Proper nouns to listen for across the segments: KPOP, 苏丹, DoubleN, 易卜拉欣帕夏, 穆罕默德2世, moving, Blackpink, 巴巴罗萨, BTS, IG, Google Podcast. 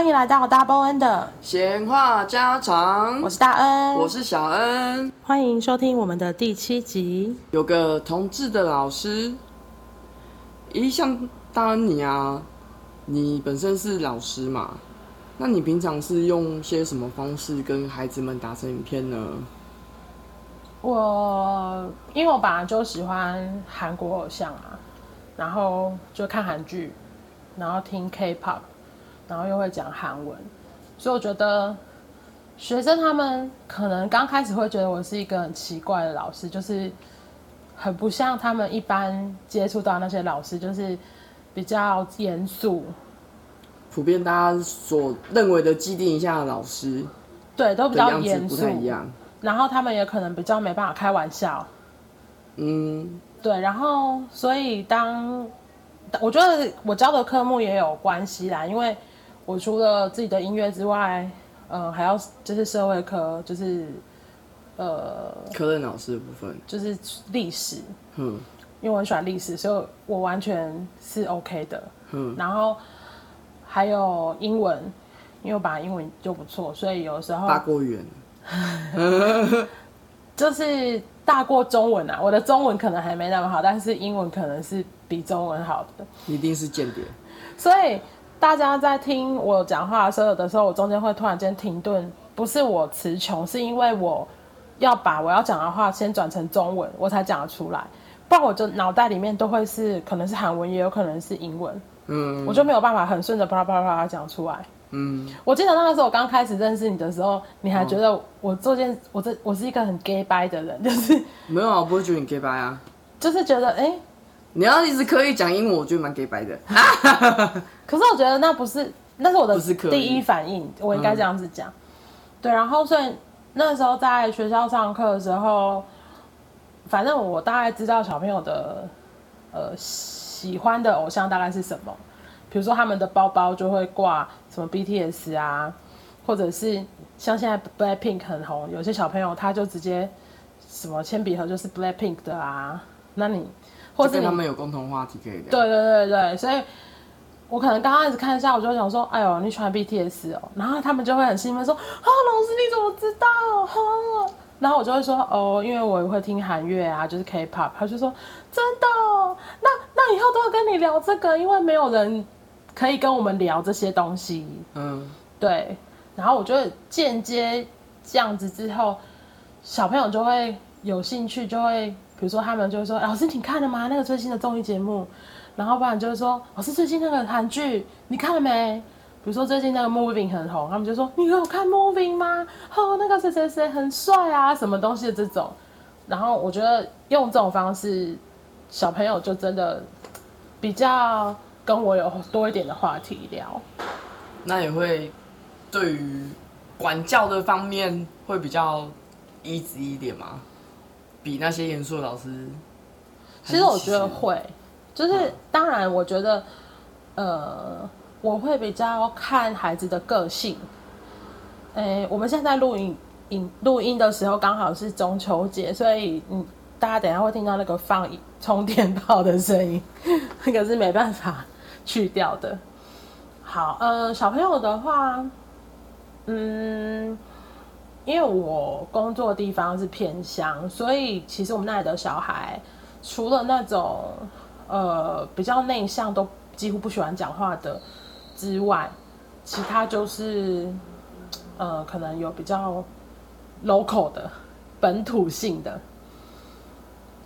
欢迎来到 DoubleN 的闲话家常，我是大恩，我是小恩，欢迎收听我们的第7集。有个同志的老师，像大恩你啊，你本身是老师嘛？那你平常是用些什么方式跟孩子们打成影片呢？因为我本来就喜欢韩国偶像啊，然后就看韩剧，然后听 K-pop， 然后又会讲韩文，所以我觉得学生他们可能刚开始会觉得我是一个很奇怪的老师，就是很不像他们一般接触到那些老师，就是比较严肃，普遍大家所认为的既定一下的老师，对，都比较严肃，不太一样。然后他们也可能比较没办法开玩笑，对，然后所以当我觉得我教的科目也有关系啦，因为我除了自己的音乐之外，还要就是社会科，就是科任老师的部分，就是历史，因为我很喜欢历史，所以我完全是 OK 的，然后还有英文，因为我本来英文就不错，所以有的时候大过远。就是大过中文啊，我的中文可能还没那么好，但是英文可能是比中文好的。一定是间谍。所以大家在听我讲话的时候，有的时候我中间会突然间停顿，不是我词穷，是因为我要把我要讲的话先转成中文，我才讲得出来，不然我就脑袋里面都会是可能是韩文，也有可能是英文，我就没有办法很顺着啪啪啪啪讲出来。我记得那个时候我刚开始认识你的时候，你还觉得我是一个很 gay bye 的人，就是没有啊，我不会觉得你 gay bye 啊，就是觉得你要一直刻意讲英文，我觉得蛮 gay bye 的。可是我觉得那是我的第一反应，我应该这样子讲。对，然后所以那时候在学校上课的时候，反正我大概知道小朋友的喜欢的偶像大概是什么。比如说他们的包包就会挂什么 BTS 啊，或者是像现在 Blackpink 很红，有些小朋友他就直接什么铅笔盒就是 Blackpink 的啊，那你或者跟他们有共同话题可以聊。对对对对，所以我可能刚开始看一下，我就想说，哎呦，你喜欢 BTS 哦，然后他们就会很兴奋说，啊，老师你怎么知道？啊，然后我就会说，哦，因为我会听韩乐啊，就是 K-pop， 他就说真的哦，那以后都要跟你聊这个，因为没有人可以跟我们聊这些东西，对。然后我觉得间接这样子之后，小朋友就会有兴趣，就会比如说他们就会说：“老师，你看了吗？那个最新的综艺节目？”然后不然就会说：“老师，最近那个韩剧你看了没？”比如说最近那个 moving 很红，他们就说：“你有看 moving 吗？哦，那个谁谁谁很帅啊，什么东西的这种。”然后我觉得用这种方式，小朋友就真的比较跟我有多一点的话题聊，那也会对于管教的方面会比较easy一点吗？比那些严肃的老师，其实我觉得会，就是当然，我觉得我会比较看孩子的个性。我们现在录音的时候刚好是中秋节，所以大家等一下会听到那个放充电宝的声音，那个是没办法去掉的。好，小朋友的话，因为我工作的地方是偏乡，所以其实我们那里的小孩，除了那种比较内向，都几乎不喜欢讲话的之外，其他就是可能有比较 local 的本土性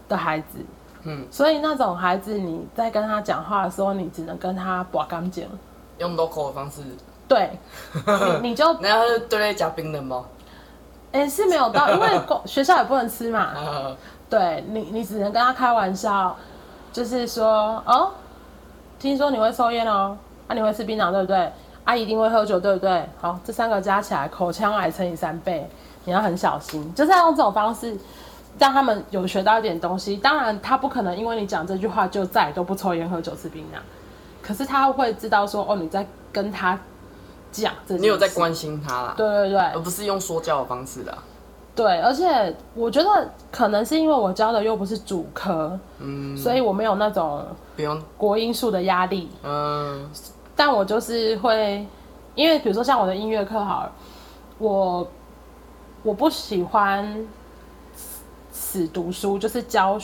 的孩子，所以那种孩子，你在跟他讲话的时候，你只能跟他拔干净，用 local 的方式。对，你就然后对类加冰冷吗？是没有到，因为学校也不能吃嘛。对，你只能跟他开玩笑，就是说，哦，听说你会抽烟哦，啊，你会吃槟榔对不对？啊，一定会喝酒对不对？好，这3个加起来，口腔癌乘以3倍，你要很小心，就是要用这种方式。让他们有学到一点东西，当然他不可能因为你讲这句话就再都不抽烟、喝酒、吃槟榔，可是他会知道说，哦，你在跟他讲这件事，你有在关心他啦，对对对，而不是用说教的方式啦。对，而且我觉得可能是因为我教的又不是主科，所以我没有那种国英数的压力，但我就是会因为比如说像我的音乐课好了，我不喜欢死读书，就是教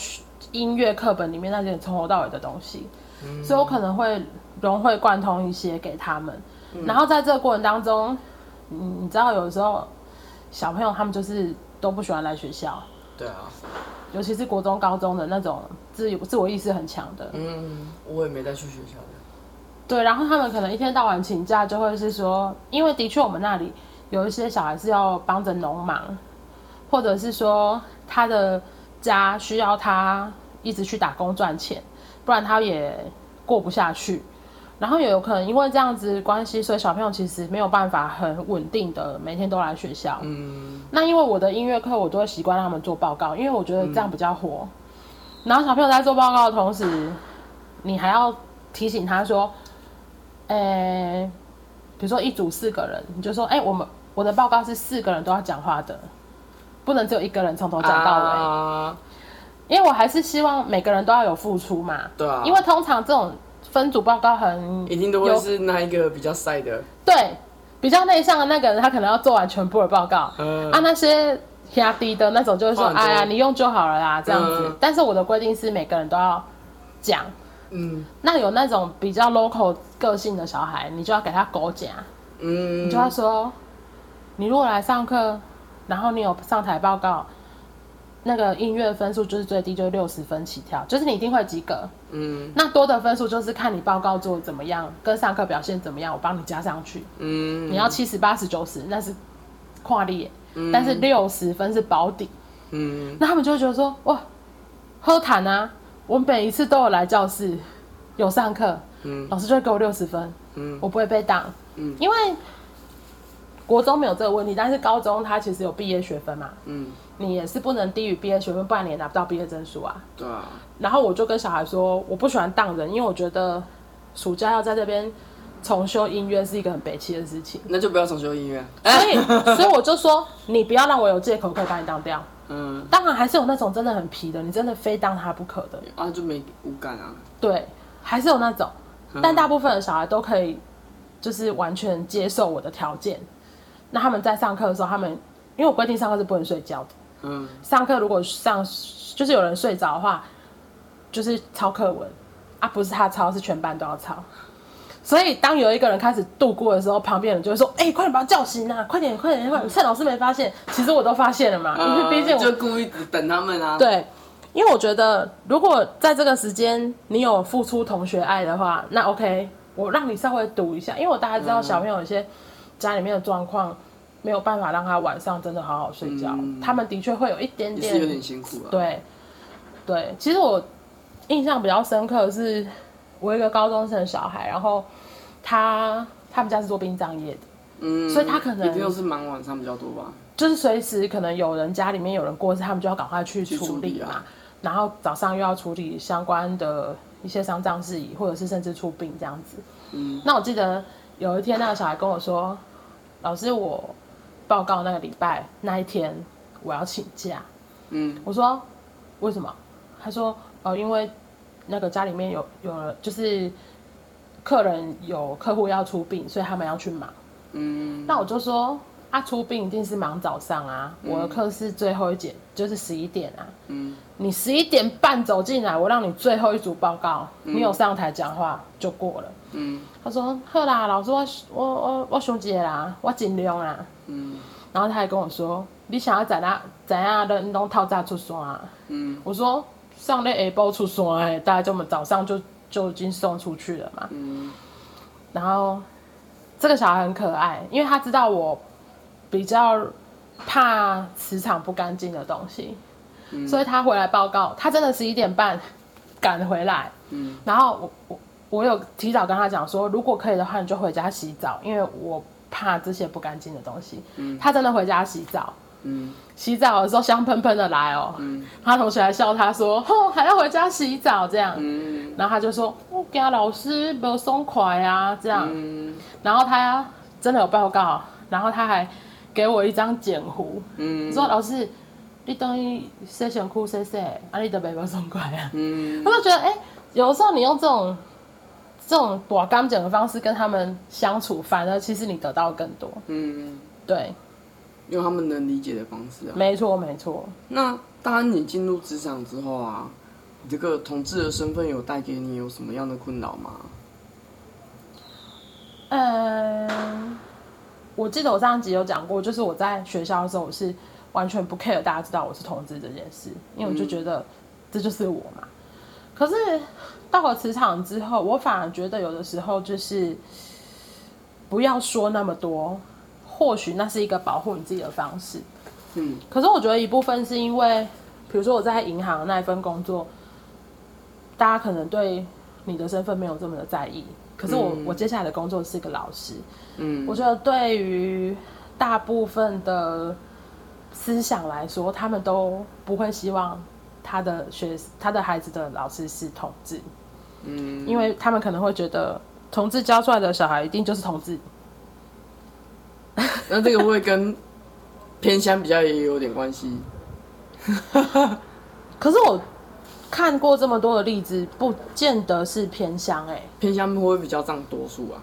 音乐课本里面那些从头到尾的东西，所以我可能会融会贯通一些给他们。然后在这个过程当中，你知道有时候小朋友他们就是都不喜欢来学校，对啊，尤其是国中高中的那种自我意识很强的，我也没带去学校的。对，然后他们可能一天到晚请假，就会是说，因为的确我们那里有一些小孩是要帮着农忙，或者是说他的家需要他一直去打工赚钱，不然他也过不下去。然后也有可能因为这样子关系，所以小朋友其实没有办法很稳定的每天都来学校。那因为我的音乐课，我都会习惯让他们做报告，因为我觉得这样比较活。然后小朋友在做报告的同时，你还要提醒他说，比如说一组4个人，你就说，我的报告是4个人都要讲话的，不能只有一个人从头讲到尾。因为我还是希望每个人都要有付出嘛。对啊。因为通常这种分组报告一定都会是那一个比较晒的，对，比较内向的那个人，他可能要做完全部的报告。那些压低的那种就是说，哎呀，你用就好了啦，这样子。但是我的规定是每个人都要讲。那有那种比较 local 个性的小孩，你就要给他狗夹。你就要说，你如果来上课，然后你有上台报告，那个音乐分数就是最低就60分起跳，就是你一定会及格。那多的分数就是看你报告做怎么样，跟上课表现怎么样，我帮你加上去。你要70、80、90，那是跨列，但是60分是保底。那他们就会觉得说，哇，好坦啊！我每一次都有来教室，有上课，老师就会给我60分，我不会被挡，因为国中没有这个问题，但是高中它其实有毕业学分嘛，你也是不能低于毕业学分，不然你也拿不到毕业证书啊。对啊。然后我就跟小孩说，我不喜欢当人，因为我觉得暑假要在这边重修音乐是一个很悲戚的事情。那就不要重修音乐。所以我就说，你不要让我有借口可以把你当掉。当然还是有那种真的很皮的，你真的非当他不可的。啊，就没无感啊。对，还是有那种，但大部分的小孩都可以，就是完全接受我的条件。那他们在上课的时候，他们因为我规定上课是不能睡觉的。上课如果就是有人睡着的话，就是抄课文啊，不是他抄，是全班都要抄。所以当有一个人开始度过的时候，旁边人就会说：“哎、快点把他叫醒啊！快点，快点，快点！趁老师没发现，其实我都发现了嘛，因为毕竟我就故意等他们啊。”对，因为我觉得如果在这个时间你有付出同学爱的话，那 OK， 我让你稍微读一下，因为我大概知道小朋友有些家里面的状况。没有办法让他晚上真的好好睡觉，他们的确会有一点点，也是有点辛苦了。对，对，其实我印象比较深刻的是，我一个高中生的小孩，然后他们家是做殡葬业的，所以他可能一定都是忙晚上比较多吧，就是随时可能有人家里面有人过世，他们就要赶快去处理嘛，然后早上又要处理相关的一些丧葬事宜，或者是甚至出殡这样子。那我记得有一天那个小孩跟我说：“老师，我报告那个礼拜那一天我要请假。”我说为什么？他说因为那个家里面有就是客户要出殡，所以他们要去忙。那我就说啊，出殡一定是忙早上啊，我的课是最后一节，就是11点啊。你11:30走进来，我让你最后一组报告，你有上台讲话就过了。他说好啦，老师我想一下啦，我尽量啦。然后他还跟我说：“你想要怎样的你都套炸出山啊？”我说：“上那 Apple 出山哎，大概就我们早上就已经送出去了嘛。”然后这个小孩很可爱，因为他知道我比较怕磁场不干净的东西，所以他回来报告，他真的11:30赶回来。然后我有提早跟他讲说，如果可以的话，你就回家洗澡，因为我怕这些不干净的东西。他真的回家洗澡，洗澡的时候香喷喷的来哦。他同学还笑他说：“哦，还要回家洗澡这样。”然后他就说：“我给老师没松快啊这样。”然后他真的有报告，然后他还给我一张剪糊，说：“老师，你等于洗身躯洗洗，啊你就没松快啊。”我就觉得有时候你用这种这种我刚讲的方式跟他们相处，反而其实你得到更多。嗯，对，用他们能理解的方式啊。没错，没错。那当然，你进入职场之后啊，你这个同志的身份有带给你有什么样的困扰吗？我记得我上一集有讲过，就是我在学校的时候，我是完全不 care 大家知道我是同志这件事，因为我就觉得这就是我嘛。可是到了职场之后，我反而觉得有的时候就是不要说那么多，或许那是一个保护你自己的方式。嗯，可是我觉得一部分是因为，比如说我在银行的那一份工作，大家可能对你的身份没有这么的在意。可是我接下来的工作是一个老师，嗯，我觉得对于大部分的思想来说，他们都不会希望他的孩子的老师是同志，嗯，因为他们可能会觉得同志教出来的小孩一定就是同志。那这个会跟偏乡比较也有点关系。可是我看过这么多的例子，不见得是偏乡哎、欸，偏乡会比较占多数啊，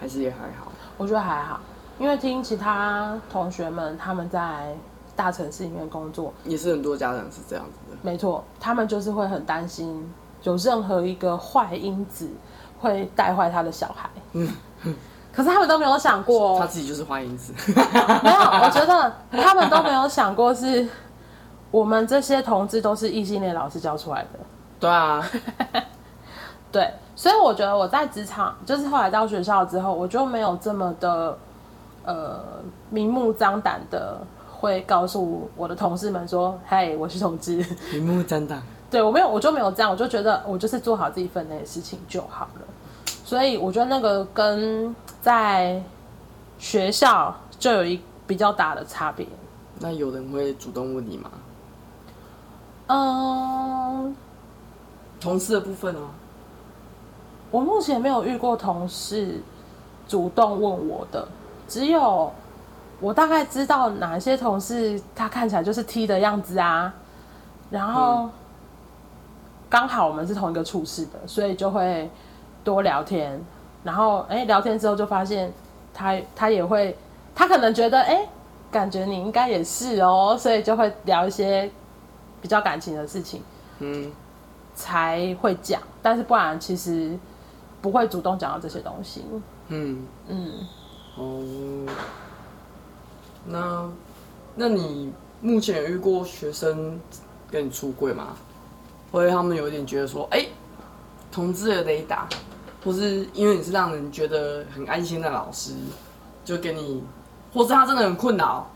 还是也还好？我觉得还好，因为听其他同学们他们在大城市里面工作，也是很多家长是这样子的。没错，他们就是会很担心有任何一个坏因子会带坏他的小孩。嗯，可是他们都没有想过，他自己就是坏因子。没有，我觉得他们都没有想过是。我们这些同志都是异性恋老师教出来的，对啊，对，所以我觉得我在职场，就是后来到学校之后，我就没有这么的，明目张胆的会告诉我的同事们说，嘿，我是同志，明目张胆，对我没有，我就没有这样，我就觉得我就是做好自己分内的事情就好了，所以我觉得那个跟在学校就有一比较大的差别。那有人会主动问你吗？嗯，同事的部分哦，我目前没有遇过同事主动问我的，只有我大概知道哪些同事他看起来就是 T 的样子啊，然后刚好我们是同一个处室的，所以就会多聊天，然后聊天之后就发现他也会，他可能觉得感觉你应该也是哦，所以就会聊一些比较感情的事情，嗯，才会讲，但是不然其实不会主动讲到这些东西。嗯嗯，哦，那你目前有遇过学生跟你出柜吗？或者他们有点觉得说，同志的雷达，或是因为你是让人觉得很安心的老师，就给你，或是他真的很困扰。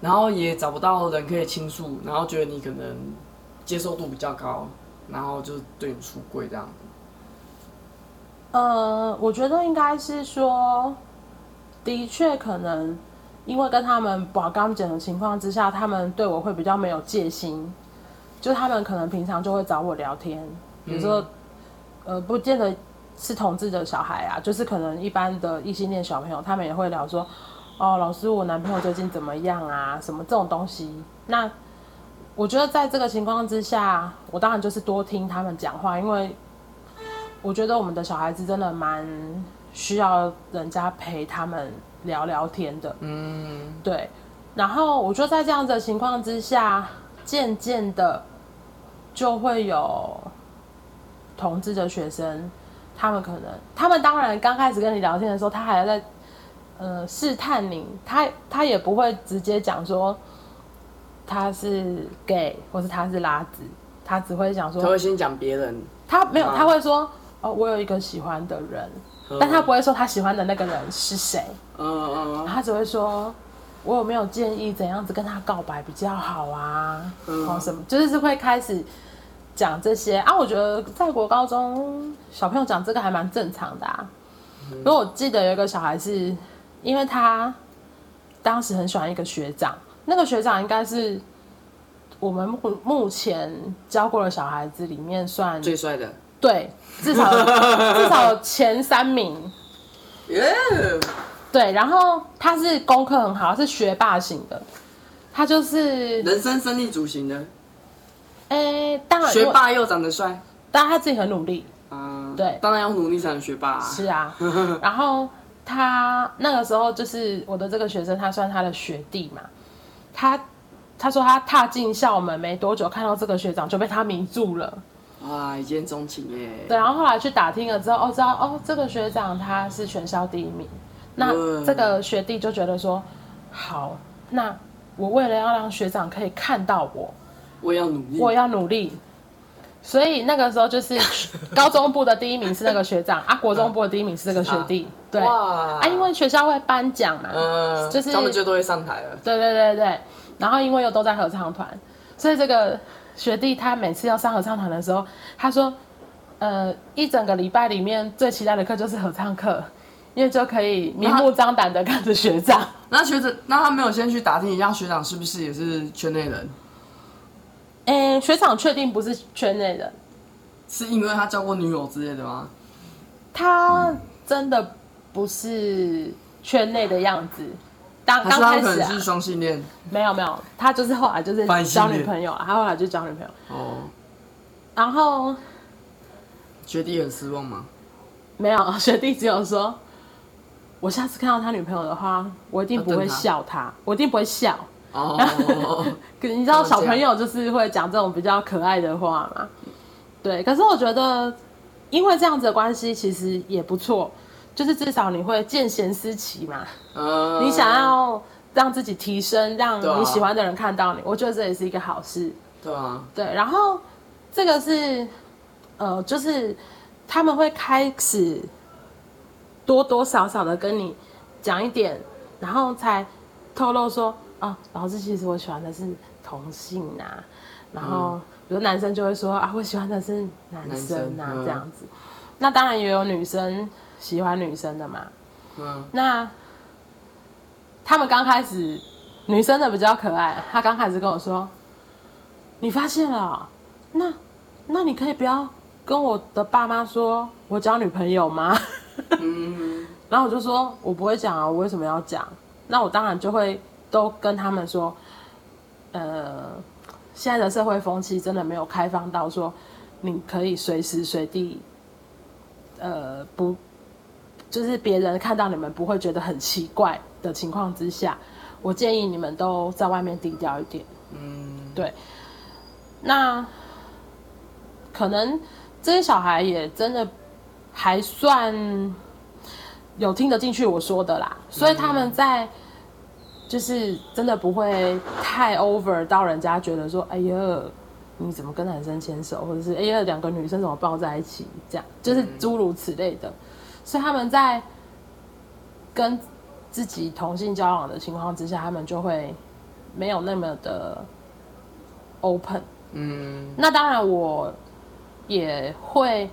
然后也找不到人可以倾诉，然后觉得你可能接受度比较高，然后就对你出柜这样子。我觉得应该是说，的确可能因为跟他们不刚讲的情况之下，他们对我会比较没有戒心，就他们可能平常就会找我聊天，比如说，不见得是同志的小孩啊，就是可能一般的异性恋小朋友，他们也会聊说。哦，老师，我男朋友最近怎么样啊？什么这种东西？那我觉得在这个情况之下，我当然就是多听他们讲话，因为我觉得我们的小孩子真的蛮需要人家陪他们聊聊天的。嗯，对。然后我觉得在这样的情况之下，渐渐的就会有同志的学生，他们当然刚开始跟你聊天的时候，他还在。试探你，他也不会直接讲说他是 gay 或是他是拉子，他只会讲说，他会先讲别人，他没有，他会说哦，我有一个喜欢的人，但他不会说他喜欢的那个人是谁，他只会说我有没有建议怎样子跟他告白比较好啊，什么就是会开始讲这些啊。我觉得在国高中小朋友讲这个还蛮正常的啊，可是我记得有一个小孩是。因为他当时很喜欢一个学长，那个学长应该是我们目前教过的小孩子里面算最帅的，对，至少前3名。Yeah. 对，然后他是功课很好，是学霸型的，他就是人生胜利组型的。当然学霸又长得帅，但他自己很努力，嗯，对，当然要努力才能学霸啊。是啊，然后他那个时候就是我的这个学生，他算他的学弟嘛，他说他踏进校门没多久，看到这个学长就被他迷住了。哇，一见钟情耶！对，然后后来去打听了之后，哦，知道哦，这个学长他是全校第一名。那这个学弟就觉得说，好，那我为了要让学长可以看到我，我要努力。所以那个时候就是高中部的第一名是那个学长啊，国中部的第一名是这个学弟。对啊，因为学校会颁奖嘛，就是他们就都会上台了。对。然后因为又都在合唱团，所以这个学弟他每次要上合唱团的时候，他说，一整个礼拜里面最期待的课就是合唱课。因为就可以明目张胆的看着学长。那他没有先去打听一下学长是不是也是圈内人？学长确定不是圈内人，是因为他交过女友之类的吗？他真的不是圈内的样子。还是他可能是双性恋？没有，他就是后来就是交女朋友，他后来就交女朋友。哦。然后学弟很失望吗？没有，学弟只有说。我下次看到他女朋友的话，我一定不会笑他，我一定不会笑。哦，你知道小朋友就是会讲这种比较可爱的话嘛？对，可是我觉得，因为这样子的关系其实也不错，就是至少你会见贤思齐嘛。你想要让自己提升，让你喜欢的人看到你，我觉得这也是一个好事。对啊，对。然后这个是，就是他们会开始。多多少少的跟你讲一点，然后才透露说啊，老师其实我喜欢的是同性啊，然后比如男生就会说啊，我喜欢的是男生啊这样子。那当然也有女生喜欢女生的嘛。那他们刚开始女生的比较可爱，她刚开始跟我说，你发现了哦，那你可以不要跟我的爸妈说我交女朋友吗？然后我就说，我不会讲啊，我为什么要讲？那我当然就会都跟他们说，现在的社会风气真的没有开放到说，你可以随时随地，不，就是别人看到你们不会觉得很奇怪的情况之下，我建议你们都在外面低调一点。对。那可能这些小孩也真的。还算有听得进去我说的啦，所以他们在就是真的不会太 over 到人家觉得说，哎呀，你怎么跟男生牵手，或者是哎呀，两个女生怎么抱在一起，这样就是诸如此类的。所以他们在跟自己同性交往的情况之下，他们就会没有那么的 open。那当然我也会。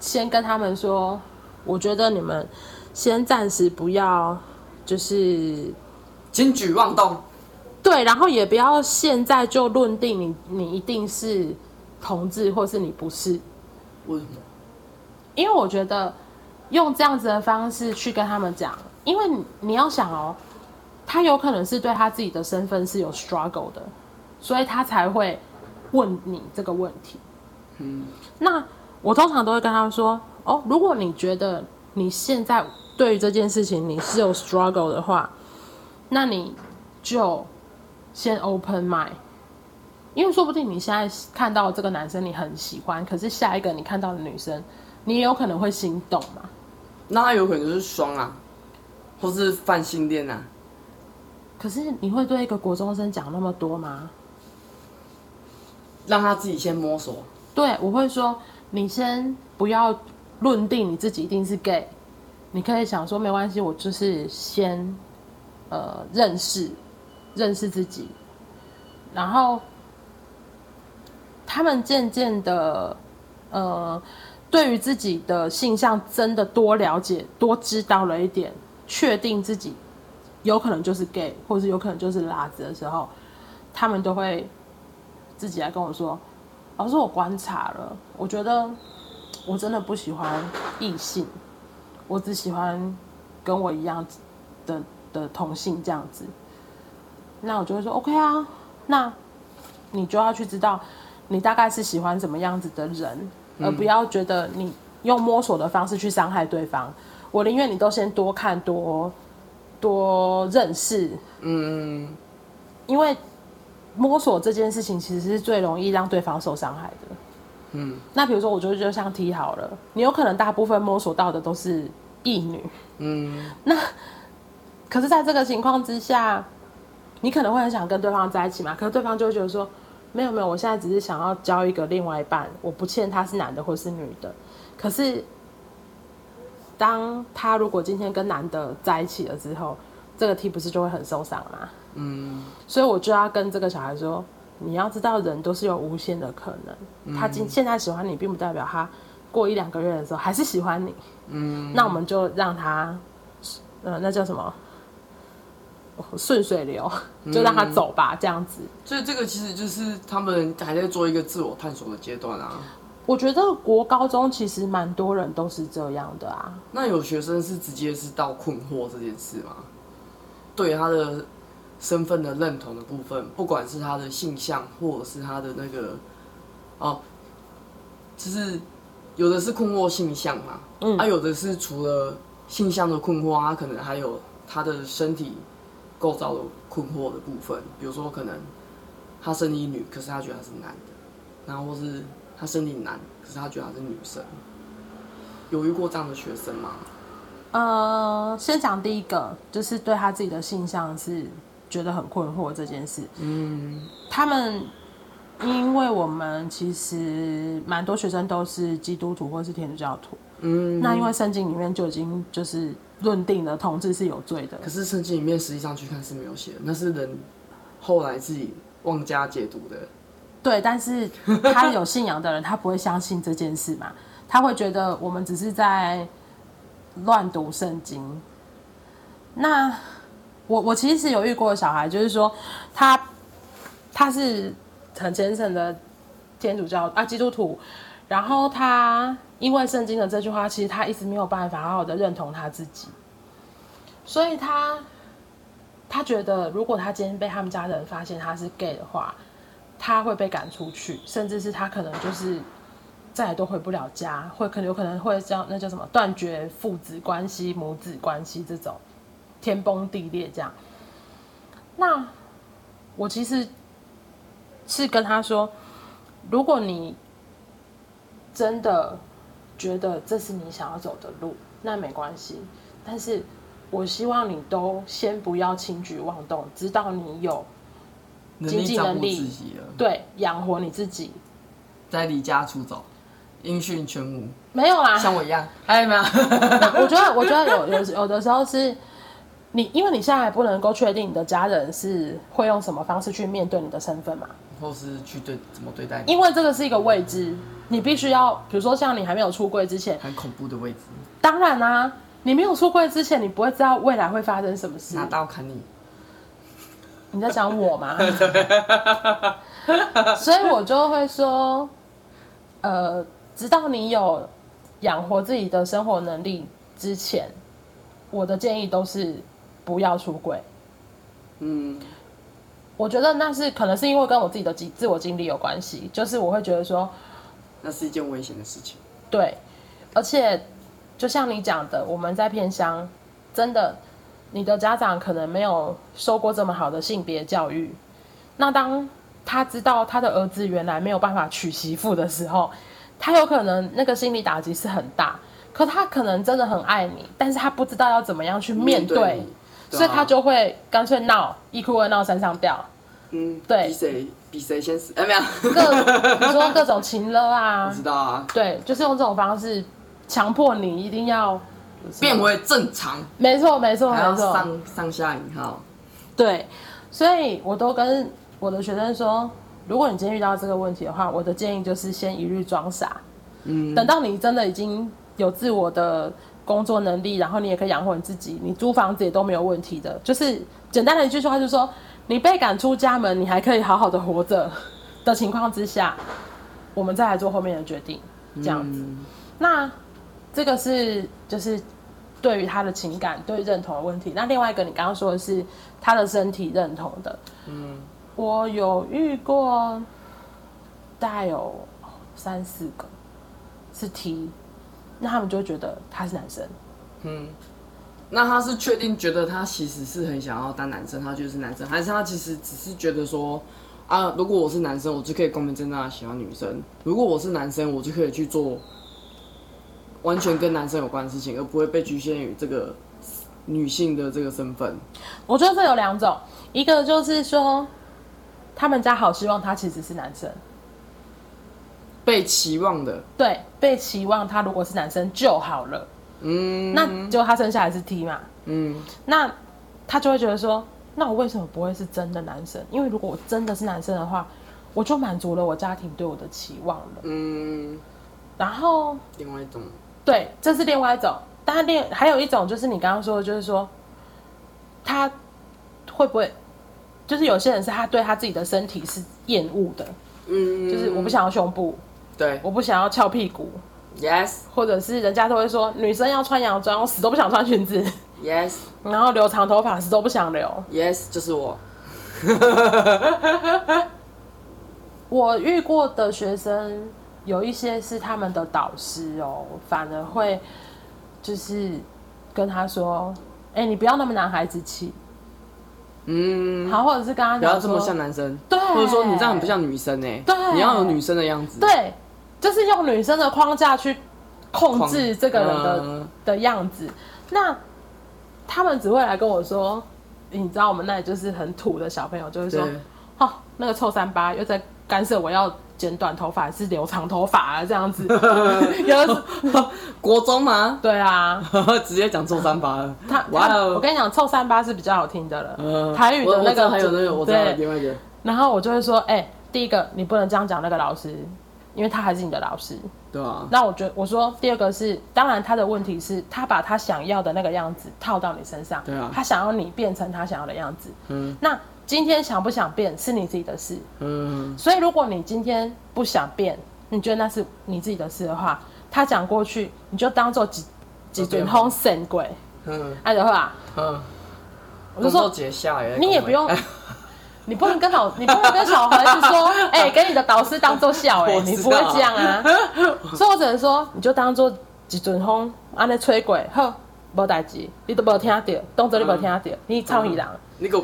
先跟他们说，我觉得你们先暂时不要，就是轻举妄动。对，然后也不要现在就论定你一定是同志，或是你不是。为什么？因为我觉得用这样子的方式去跟他们讲，因为你要想哦，他有可能是对他自己的身份是有 struggle 的，所以他才会问你这个问题。那。我通常都会跟他们说：“哦，如果你觉得你现在对于这件事情你是有 struggle 的话，那你就先 open mind， 因为说不定你现在看到这个男生你很喜欢，可是下一个你看到的女生，你也有可能会心动嘛。那他有可能就是双啊，或是泛性恋啊。可是你会对一个国中生讲那么多吗？让他自己先摸索。对，我会说。”你先不要论定你自己一定是 gay， 你可以想说没关系，我就是先认识自己，然后他们渐渐的对于自己的性向真的多了解、多知道了一点，确定自己有可能就是 gay， 或是有可能就是拉子的时候，他们都会自己来跟我说。老师，我观察了，我觉得我真的不喜欢异性，我只喜欢跟我一样的同性这样子。那我就会说 OK 啊，那你就要去知道你大概是喜欢什么样子的人，而不要觉得你用摸索的方式去伤害对方。我宁愿你都先多看多认识，嗯，因为摸索这件事情其实是最容易让对方受伤害的。嗯，那比如说我觉得就像 T 好了，你有可能大部分摸索到的都是异女，嗯，那可是在这个情况之下，你可能会很想跟对方在一起嘛，可是对方就会觉得说没有没有，我现在只是想要交一个另外一半，我不欠他是男的或是女的。可是当他如果今天跟男的在一起了之后，这个 T 不是就会很受伤吗？嗯，所以我就要跟这个小孩说，你要知道人都是有无限的可能，他现在喜欢你并不代表他过一两个月的时候还是喜欢你。嗯，那我们就让他那叫什么顺水流，就让他走吧，这样子。所以这个其实就是他们还在做一个自我探索的阶段啊。我觉得国高中其实蛮多人都是这样的啊。那有学生是直接是到困惑这件事吗？对他的身份的认同的部分，不管是他的性向或者是他的那个哦，就是有的是困惑性向嘛，嗯，有的是除了性向的困惑，他可能还有他的身体构造的困惑的部分，比如说可能他生理女，可是他觉得他是男的，然后或是他生理男，可是他觉得他是女生。有遇过这样的学生吗？先讲第一个，就是对他自己的性向是觉得很困惑这件事。嗯，他们因为我们其实蛮多学生都是基督徒或是天主教徒，嗯，那因为圣经里面就已经就是论定了同志是有罪的，可是圣经里面实际上去看是没有写的，那是人后来自己妄加解读的。对，但是他有信仰的人他不会相信这件事嘛，他会觉得我们只是在乱读圣经。那我其实有遇过的小孩，就是说他是很虔诚的天主教啊基督徒，然后他因为圣经的这句话，其实他一直没有办法好好的认同他自己，所以他觉得如果他今天被他们家人发现他是 gay 的话，他会被赶出去，甚至是他可能就是再也都回不了家，会可能有可能会叫那叫什么断绝父子关系、母子关系，这种天崩地裂这样。那我其实是跟他说，如果你真的觉得这是你想要走的路，那没关系，但是我希望你都先不要轻举妄动，直到你有经济能力，对，养活你自己，再离家出走，音讯全无。没有啦，像我一样，还有没有？我觉得有的时候是你，因为你现在还不能够确定你的家人是会用什么方式去面对你的身份嘛，或是去对怎么对待你，因为这个是一个未知。你必须要，比如说像你还没有出柜之前，很恐怖的位置。当然啊，你没有出柜之前，你不会知道未来会发生什么事。拿刀砍你，你在讲我吗？所以我就会说，直到你有养活自己的生活能力之前，我的建议都是不要出柜。嗯，我觉得那是可能是因为跟我自己的自我经历有关系，就是我会觉得说，那是一件危险的事情。对，而且就像你讲的，我们在偏乡，真的，你的家长可能没有受过这么好的性别教育。那当他知道他的儿子原来没有办法娶媳妇的时候，他有可能那个心理打击是很大。可他可能真的很爱你，但是他不知道要怎么样去面对，所以他就会干脆闹，一哭二闹三上吊。嗯，对，比谁先死？没有，你说各种情勒啊，我知道啊，对，就是用这种方式强迫你一定要变回正常，没错没错，还要上下引号，对，所以我都跟我的学生说，如果你今天遇到这个问题的话，我的建议就是先一律装傻，嗯，等到你真的已经有自我的工作能力，然后你也可以养活你自己，你租房子也都没有问题的，就是简单的一句话就是说，你被赶出家门，你还可以好好的活着的情况之下，我们再来做后面的决定，这样子。嗯，那这个是就是对于他的情感、对认同的问题。那另外一个你刚刚说的是他的身体认同的，嗯，我有遇过大概有3-4个，是 T， 那他们就会觉得他是男生。嗯，那他是确定觉得他其实是很想要当男生，他就是男生，还是他其实只是觉得说啊，如果我是男生，我就可以公平正大的喜欢女生；如果我是男生，我就可以去做完全跟男生有关的事情，而不会被局限于这个女性的这个身份。我觉得这有两种，一个就是说，他们家好希望他其实是男生，被期望的，对，被期望他如果是男生就好了。嗯，那就他生下来是 T 嘛，嗯，那他就会觉得说，那我为什么不会是真的男生？因为如果我真的是男生的话，我就满足了我家庭对我的期望了。嗯，然后另外一种，对，这是另外一种。但还有一种就是你刚刚说的，就是说他会不会，就是有些人是他对他自己的身体是厌恶的，嗯，就是我不想要胸部，对，我不想要翘屁股。Yes， 或者是人家都会说女生要穿洋装，我死都不想穿裙子。Yes， 然后留长头发，死都不想留。Yes， 就是我。我遇过的学生有一些是他们的导师哦，反而会就是跟他说：“哎、欸，你不要那么男孩子气。”嗯，好，或者是跟他讲说不要这么像男生，对，或者说你这样很不像女生哎、欸，对，你要有女生的样子，对。就是用女生的框架去控制这个人 的样子，那他们只会来跟我说，你知道我们那里就是很土的小朋友，就会说，哦，那个臭三八又在干涉我要剪短头发还是留长头发啊，这样子。国中吗？对啊，直接讲臭三八了。我跟你讲，臭三八是比较好听的了。台语的那个还有那个，我知道另外一个。然后我就会说，哎、欸，第一个你不能这样讲那个老师。因为他还是你的老师，对啊。那我说第二个是，当然他的问题是，他把他想要的那个样子套到你身上，对啊。他想要你变成他想要的样子，嗯。那今天想不想变是你自己的事，嗯。所以如果你今天不想变，你觉得那是你自己的事的话，他讲过去你就当做几尊红神鬼，嗯，爱的话，嗯。我就说你也不用。你不能跟小孩子说，哎、欸，给你的导师当做笑、欸，哎，你不会这样啊。所以我只能说，你就当做一阵风，安尼吹过，好，无代志，你都无听到，动作你无听到，你臭鱼人。你个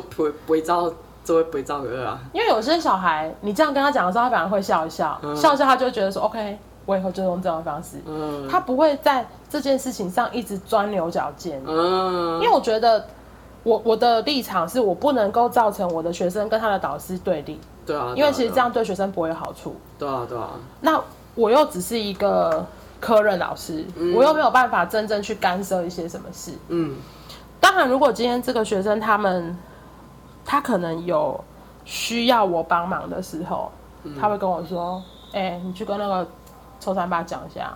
肥皂，做肥皂鹅啊！因为有些小孩，你这样跟他讲的时候，他反而会笑一笑，笑一笑，他就觉得说 ，OK， 我以后就用这种方式。嗯，他不会在这件事情上一直钻牛角尖。嗯，因为我觉得。我的立场是我不能够造成我的学生跟他的导师对立，对啊，因为其实这样对学生不会有好处，对啊对啊。那我又只是一个科任老师，我又没有办法真正去干涉一些什么事，嗯。当然，如果今天这个学生他可能有需要我帮忙的时候，他会跟我说：“哎，你去跟那个臭三八讲一下，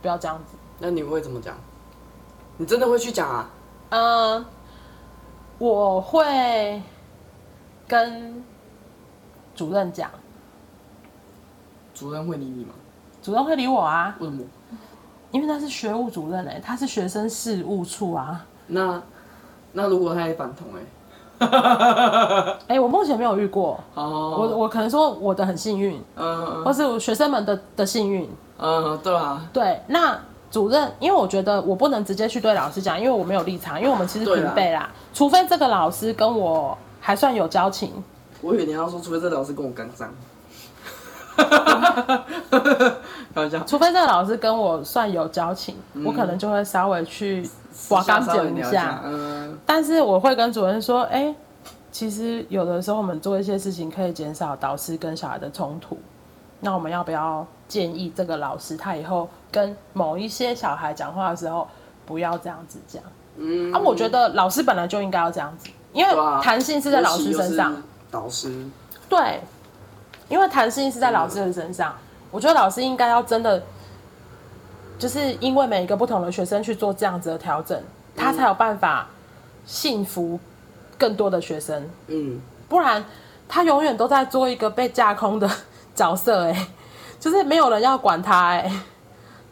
不要这样子。”那你会怎么讲？你真的会去讲啊？嗯。我会跟主任讲，主任会理你吗？主任会理我啊。为什么？因为他是学务主任哎、欸，他是学生事务处啊。那如果他也反同哎、欸，哎、欸，我目前没有遇过。哦、我可能说我的很幸运，嗯，或是我学生们的幸运，嗯，对啊，对，那。主任，因为我觉得我不能直接去对老师讲，因为我没有立场，因为我们其实平辈啦，除非这个老师跟我还算有交情。我以为你要说，除非这个老师跟我干仗，开玩笑。除非这个老师跟我算有交情，我可能就会稍微去挖钢剪一下。但是我会跟主任说，哎，其实有的时候我们做一些事情可以减少导师跟小孩的冲突，那我们要不要？建议这个老师他以后跟某一些小孩讲话的时候不要这样子讲。嗯，啊，我觉得老师本来就应该要这样子，因为弹性是在老师身上。导师对，因为弹性是在老师的身上，我觉得老师应该要真的，就是因为每一个不同的学生去做这样子的调整，他才有办法幸福更多的学生。嗯，不然他永远都在做一个被架空的角色哎。就是没有人要管他哎、欸，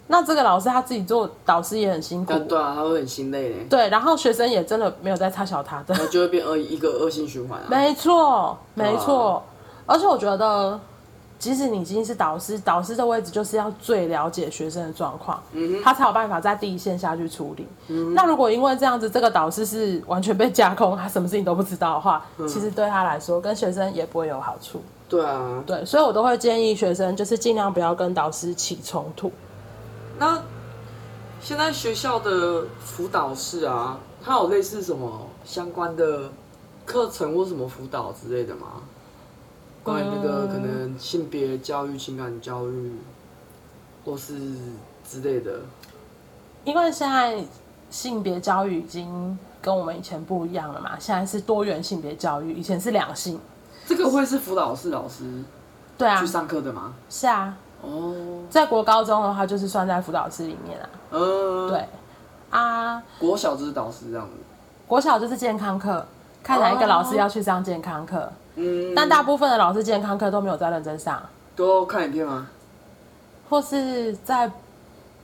那这个老师他自己做导师也很辛苦，对啊，他会很心累嘞。对，然后学生也真的没有在插小他的，就会变一个恶性循环啊。没错，没错、啊。而且我觉得即使你已经是导师，导师的位置就是要最了解学生的状况，他才有办法在第一线下去处理。那如果因为这样子，这个导师是完全被架空，他什么事情都不知道的话，其实对他来说跟学生也不会有好处。对啊，对，所以我都会建议学生就是尽量不要跟导师起冲突。那现在学校的辅导室啊，它有类似什么相关的课程或什么辅导之类的吗？关于那个可能性别教育、情感教育，或是之类的。因为现在性别教育已经跟我们以前不一样了嘛，现在是多元性别教育，以前是两性。这个会是辅导室老师对啊去上课的吗？是啊。哦，在国高中的话，就是算在辅导室里面啊。对啊，国小就是导师这样子。国小就是健康课，看哪一个老师要去上健康课。但大部分的老师健康课都没有在认真上，都看影片吗？或是在比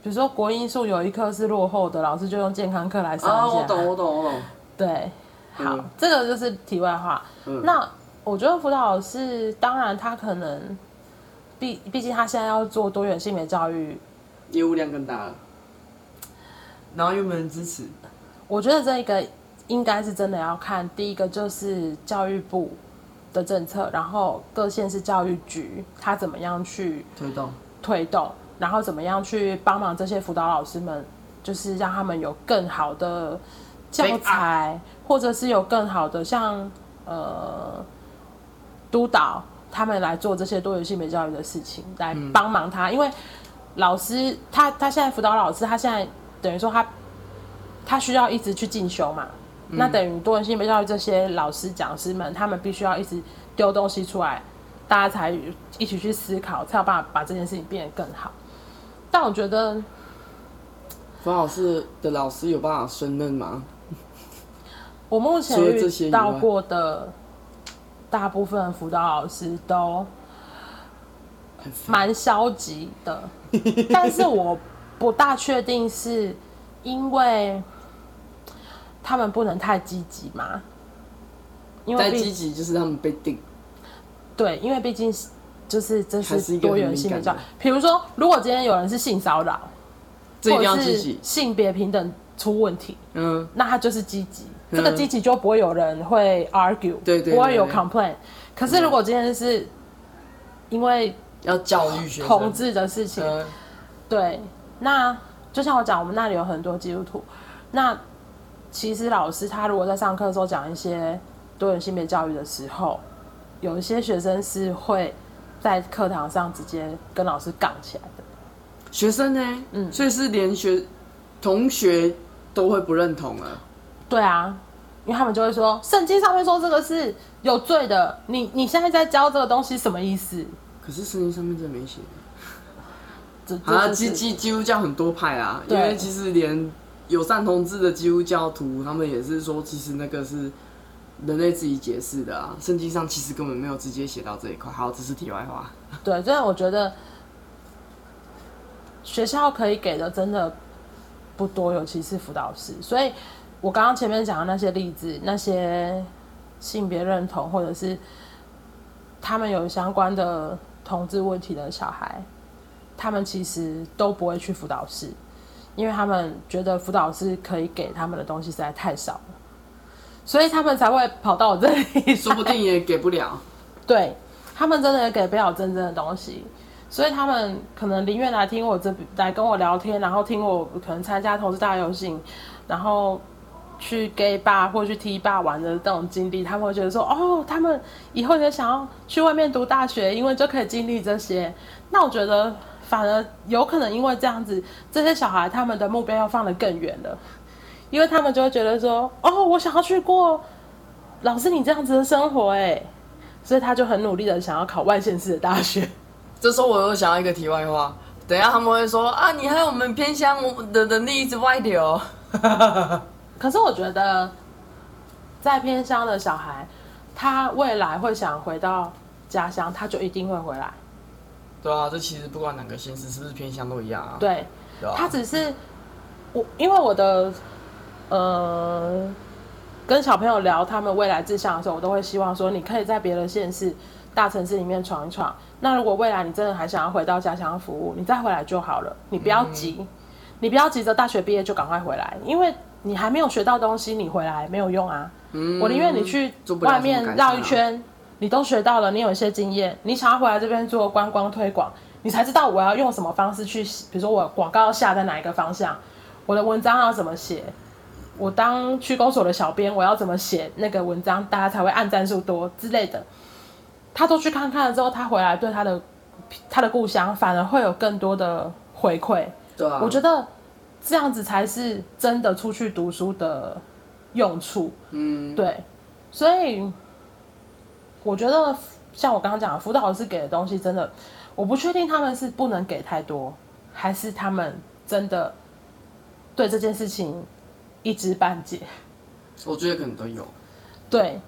如说国英数有一科是落后的，老师就用健康课来上一下。我懂。对，好，这个就是题外话。那我觉得辅导老师，当然他可能。毕竟他现在要做多元性别教育，业务量更大了，然后又没人支持。我觉得这一个应该是真的要看，第一个就是教育部的政策，然后各县市教育局他怎么样去推动，然后怎么样去帮忙这些辅导老师们，就是让他们有更好的教材，或者是有更好的像督导。他们来做这些多元性别教育的事情，来帮忙他。因为老师他现在辅导老师，他现在等于说他需要一直去进修嘛。那等于多元性别教育这些老师讲师们，他们必须要一直丢东西出来，大家才一起去思考，才有办法把这件事情变得更好。但我觉得辅导老师的老师有办法胜任吗？我目前遇到过的。大部分辅导老师都蛮消极的，但是我不大确定是因为他们不能太积极嘛？因为太积极就是他们被定。对，因为毕竟就是这是多元性别教育。比如说，如果今天有人是性骚扰，或者是性别平等出问题，那他就是积极。这个积极就不会有人会 argue， 对，不会有 complain。可是如果今天是因为要教育学生同志的事情，对，那就像我讲，我们那里有很多基督徒。那其实老师他如果在上课的时候讲一些多元性别教育的时候，有一些学生是会在课堂上直接跟老师杠起来的。学生呢？所以是连同学都会不认同了。对啊，因为他们就会说，圣经上面说这个是有罪的，你现在在教这个东西什么意思？可是圣经上面真的没写。基督教很多派啊，因为其实连友善同志的基督教徒，他们也是说，其实那个是人类自己解释的啊，圣经上其实根本没有直接写到这一块。好，这是题外话。对，所以我觉得学校可以给的真的不多，尤其是辅导室，所以。我刚刚前面讲的那些例子，那些性别认同或者是他们有相关的同志问题的小孩，他们其实都不会去辅导室，因为他们觉得辅导室可以给他们的东西实在太少了，所以他们才会跑到我这里，说不定也给不了。对，他们真的也给不了真正的东西，所以他们可能宁愿来听我这来跟我聊天，然后听我可能参加同志大游行，然后。去 gay bar 或去 T bar 玩的这种经历，他们会觉得说，哦，他们以后也想要去外面读大学，因为就可以经历这些。那我觉得反而有可能因为这样子，这些小孩他们的目标要放得更远了，因为他们就会觉得说，哦，我想要去过老师你这样子的生活，哎，所以他就很努力的想要考外县市的大学。这时候我又想要一个题外话，等一下他们会说啊，你还有我们偏乡的能力一直外流。可是我觉得，在偏乡的小孩，他未来会想回到家乡，他就一定会回来。对啊，这其实不管哪个县市，是不是偏乡都一样啊？对，对啊，他只是因为我的跟小朋友聊他们未来志向的时候，我都会希望说，你可以在别的县市大城市里面闯一闯。那如果未来你真的还想要回到家乡服务，你再回来就好了，你不要急，你不要急着大学毕业就赶快回来，因为你还没有学到东西，你回来没有用啊。我宁愿你去外面绕一圈，你都学到了，你有一些经验，你想要回来这边做观光推广，你才知道我要用什么方式去，比如说我广告下在哪一个方向，我的文章要怎么写，我当区公所的小编我要怎么写那个文章，大家才会按赞数多之类的。他都去看看了之后，他回来对他的故乡反而会有更多的回馈。对啊，我觉得这样子才是真的出去读书的用处。嗯，对，所以我觉得像我刚刚讲的，辅导师给的东西真的，我不确定他们是不能给太多，还是他们真的对这件事情一知半解。我觉得可能都有。对，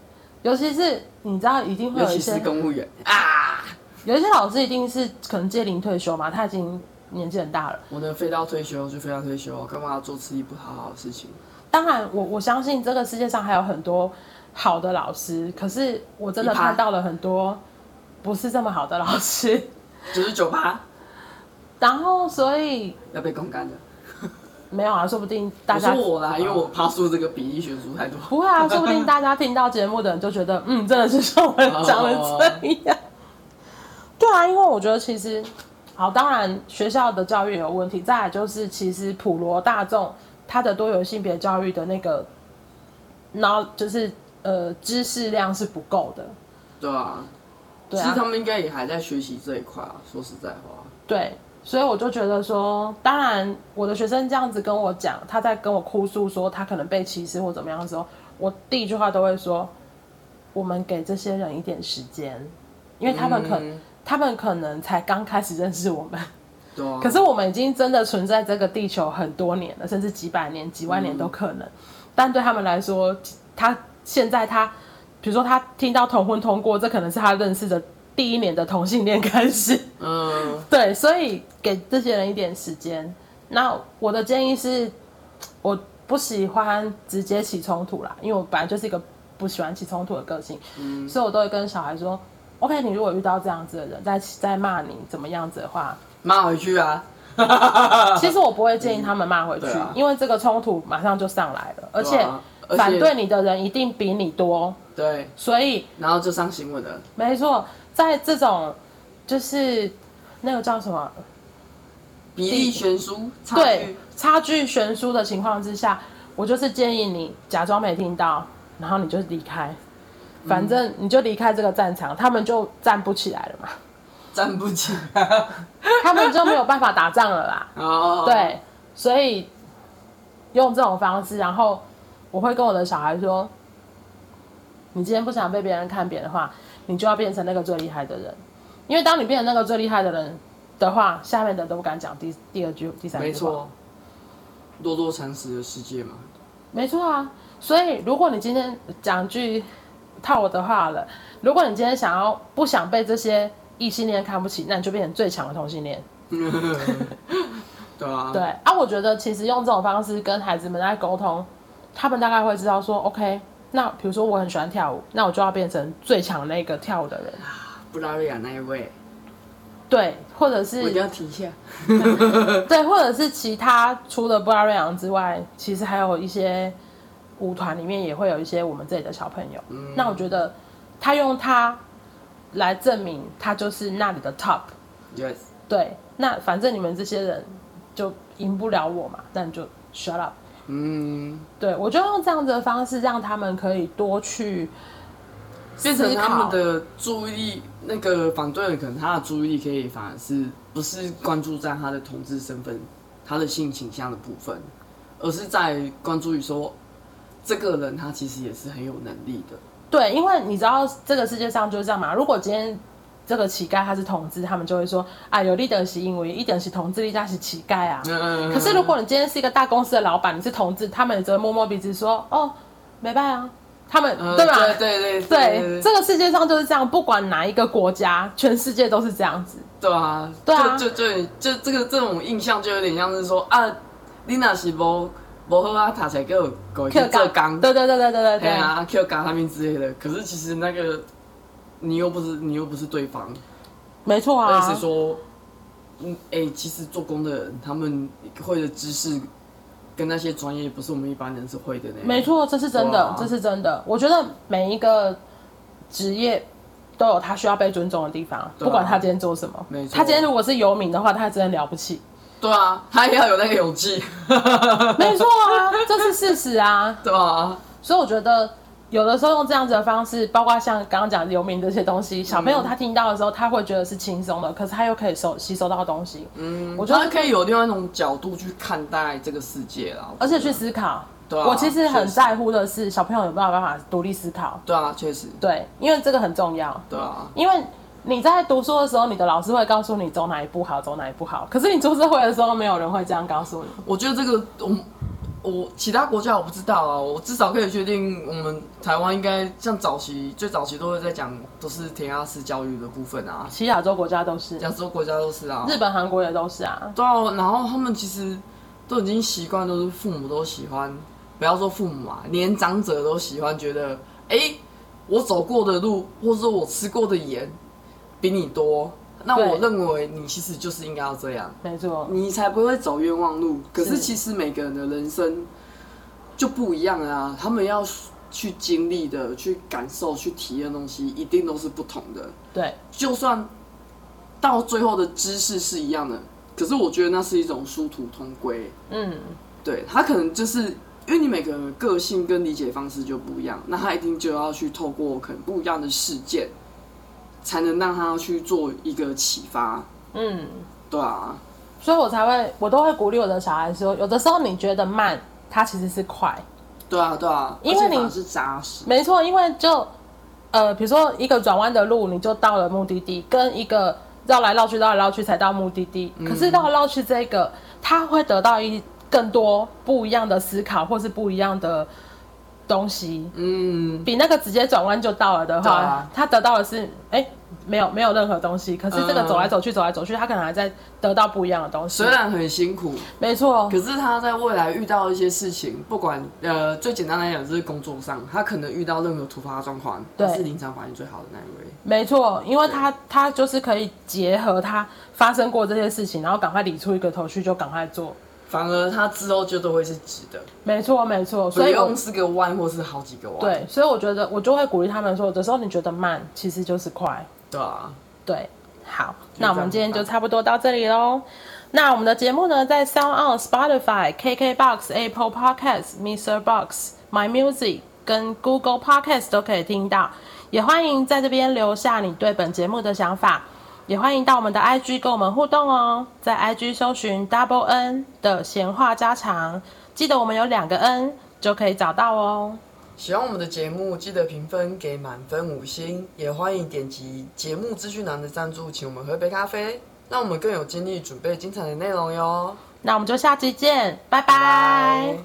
尤其是你知道一定会有一些，尤其是公务员啊，有一些老师一定是可能届龄退休嘛，他已经年纪很大了，我能飞到退休就飞到退休，干嘛做吃力不讨好的事情？当然我相信这个世界上还有很多好的老师，可是我真的看到了很多不是这么好的老师，99%。然后所以要被公干的。没有啊，说不定大家，我说我啦，因为我爬树这个比例学术太多。不会啊，说不定大家听到节目的人就觉得，真的是像我们讲的这样。对啊，因为我觉得其实，好，当然学校的教育也有问题，再来就是其实普罗大众他的多元性别教育的那个，然后就是知识量是不够的。对啊，其实他们应该也还在学习这一块啊，说实在话。对。所以我就觉得说，当然我的学生这样子跟我讲，他在跟我哭诉说他可能被歧视或怎么样的时候，我第一句话都会说，我们给这些人一点时间，因为他们可能才刚开始认识我们，对啊，可是我们已经真的存在这个地球很多年了，甚至几百年、几万年都可能。但对他们来说，他现在比如说他听到同婚通过，这可能是他认识的第一年的同性恋开始，对，所以给这些人一点时间。那我的建议是，我不喜欢直接起冲突啦，因为我本来就是一个不喜欢起冲突的个性，所以我都会跟小孩说 ，OK， 你如果遇到这样子的人在骂你怎么样子的话，骂回去啊。其实我不会建议他们骂回去，因为这个冲突马上就上来了，而且反对你的人一定比你多，对，所以然后就上新闻了，没错。在这种就是那个叫什么比例悬殊，对，差距悬殊的情况之下，我就是建议你假装没听到，然后你就离开，反正你就离开这个战场，他们就站不起来了嘛，站不起来，他们就没有办法打仗了啦。哦，对，所以用这种方式，然后我会跟我的小孩说，你今天不想被别人看扁的话，你就要变成那个最厉害的人，因为当你变成那个最厉害的人的话，下面的人都不敢讲第二句、第三句话。没错，落落长食的世界嘛。没错啊，所以如果你今天讲句套我的话了，如果你今天不想被这些异性恋看不起，那你就变成最强的同性恋。对啊，对啊，我觉得其实用这种方式跟孩子们在沟通，他们大概会知道说 ，OK。那比如说我很喜欢跳舞，那我就要变成最强那个跳舞的人，布拉瑞亚那一位，对，或者是我一定要提一下，对，或者是其他除了布拉瑞亚之外，其实还有一些舞团里面也会有一些我们这里的小朋友。那我觉得他用他来证明他就是那里的 top，yes， 对，那反正你们这些人就赢不了我嘛，那你就 shut up。对，我就用这样子的方式让他们可以多去变成他们的注意力，那个反对人可能他的注意力可以反而是不是关注在他的同志身份、他的性倾向的部分，而是在关注于说这个人他其实也是很有能力的。对，因为你知道这个世界上就是这样嘛，如果今天这个乞丐他是同志，他们就会说啊，有你就是因为你就是同志，你才是乞丐啊。可是如果你今天是一个大公司的老板，你是同志，他们也只会摸摸鼻子说哦，没办法啊。他们对吧？对，这个世界上就是这样，不管哪一个国家，全世界都是这样子。对啊，对啊，就这种印象就有点像是说啊，你那是不好啊，他才给我搞一个浙江，对啊，Q 港他们之类的。可是其实那个。你又不是对方，没错啊。而且说，其实做工的人他们会的知识跟那些专业不是我们一般人是会的呢。没错，这是真的，这是真的。我觉得每一个职业都有他需要被尊重的地方，啊、不管他今天做什么。没错，他今天如果是游民的话，他真的了不起。对啊，他也要有那个勇气。没错啊，这是事实啊。对啊，所以我觉得有的时候用这样子的方式，包括像刚刚讲流民这些东西，小朋友他听到的时候，他会觉得是轻松的，可是他又可以吸收到东西。嗯，我觉得他可以有另外一种角度去看待这个世界啦，而且去思考。对啊，我其实很在乎的是小朋友有没有办法独立思考。对啊，确实。对，因为这个很重要。对啊，因为你在读书的时候，你的老师会告诉你走哪一步好，走哪一步好。可是你出社会的时候，没有人会这样告诉你。我觉得这个，我其他国家我不知道啊，我至少可以确定，我们台湾应该像最早期都会在讲，都是填鸭式教育的部分啊。其他亚洲国家都是，亚洲国家都是啊，日本、韩国也都是啊。对啊，然后他们其实都已经习惯，都是父母都喜欢，不要说父母啊，连长者都喜欢，觉得我走过的路，或者我吃过的盐比你多，那我认为你其实就是应该要这样，没错，你才不会走冤枉路。可是其实每个人的人生就不一样啊，他们要去经历的、去感受、去体验的东西，一定都是不同的。对，就算到最后的知识是一样的，可是我觉得那是一种殊途同归。嗯，对，他可能就是。因为你每个人的个性跟理解方式就不一样，那他一定就要去透过可能不一样的事件，才能让他去做一个启发。嗯，对啊，所以我都会鼓励我的小孩说，有的时候你觉得慢，它其实是快。对啊，对啊，因为你是扎实，没错，因为就比如说一个转弯的路，你就到了目的地，跟一个绕来绕去才到目的地，可是绕来绕去这个，他会得到更多不一样的思考，或是不一样的东西，比那个直接转弯就到了的话，他得到的是没有任何东西。可是这个走来走去，他可能还在得到不一样的东西。虽然很辛苦，没错，可是他在未来遇到一些事情，不管最简单来讲就是工作上，他可能遇到任何突发状况，他是临场反应最好的那一位。没错，因为他就是可以结合他发生过这些事情，然后赶快理出一个头绪，就赶快做。反而他之后就都会是直的，没错没错，所以用是个弯或是好几个弯。对，所以我觉得我就会鼓励他们说，有的时候你觉得慢，其实就是快。对啊，对，好，那我们今天就差不多到这里喽。那我们的节目呢，在 Sound on、Spotify、KKBOX、Apple Podcast、Mr.Box、MyMusic 跟 Google Podcast 都可以听到，也欢迎在这边留下你对本节目的想法。也欢迎到我们的 IG 跟我们互动哦，在 IG 搜寻 DoubleN 的闲话家常，记得我们有2个 N 就可以找到哦。喜欢我们的节目，记得评分给满分5星，也欢迎点击节目资讯栏的赞助，请我们喝杯咖啡，让我们更有精力准备精彩的内容哟。那我们就下集见，拜拜。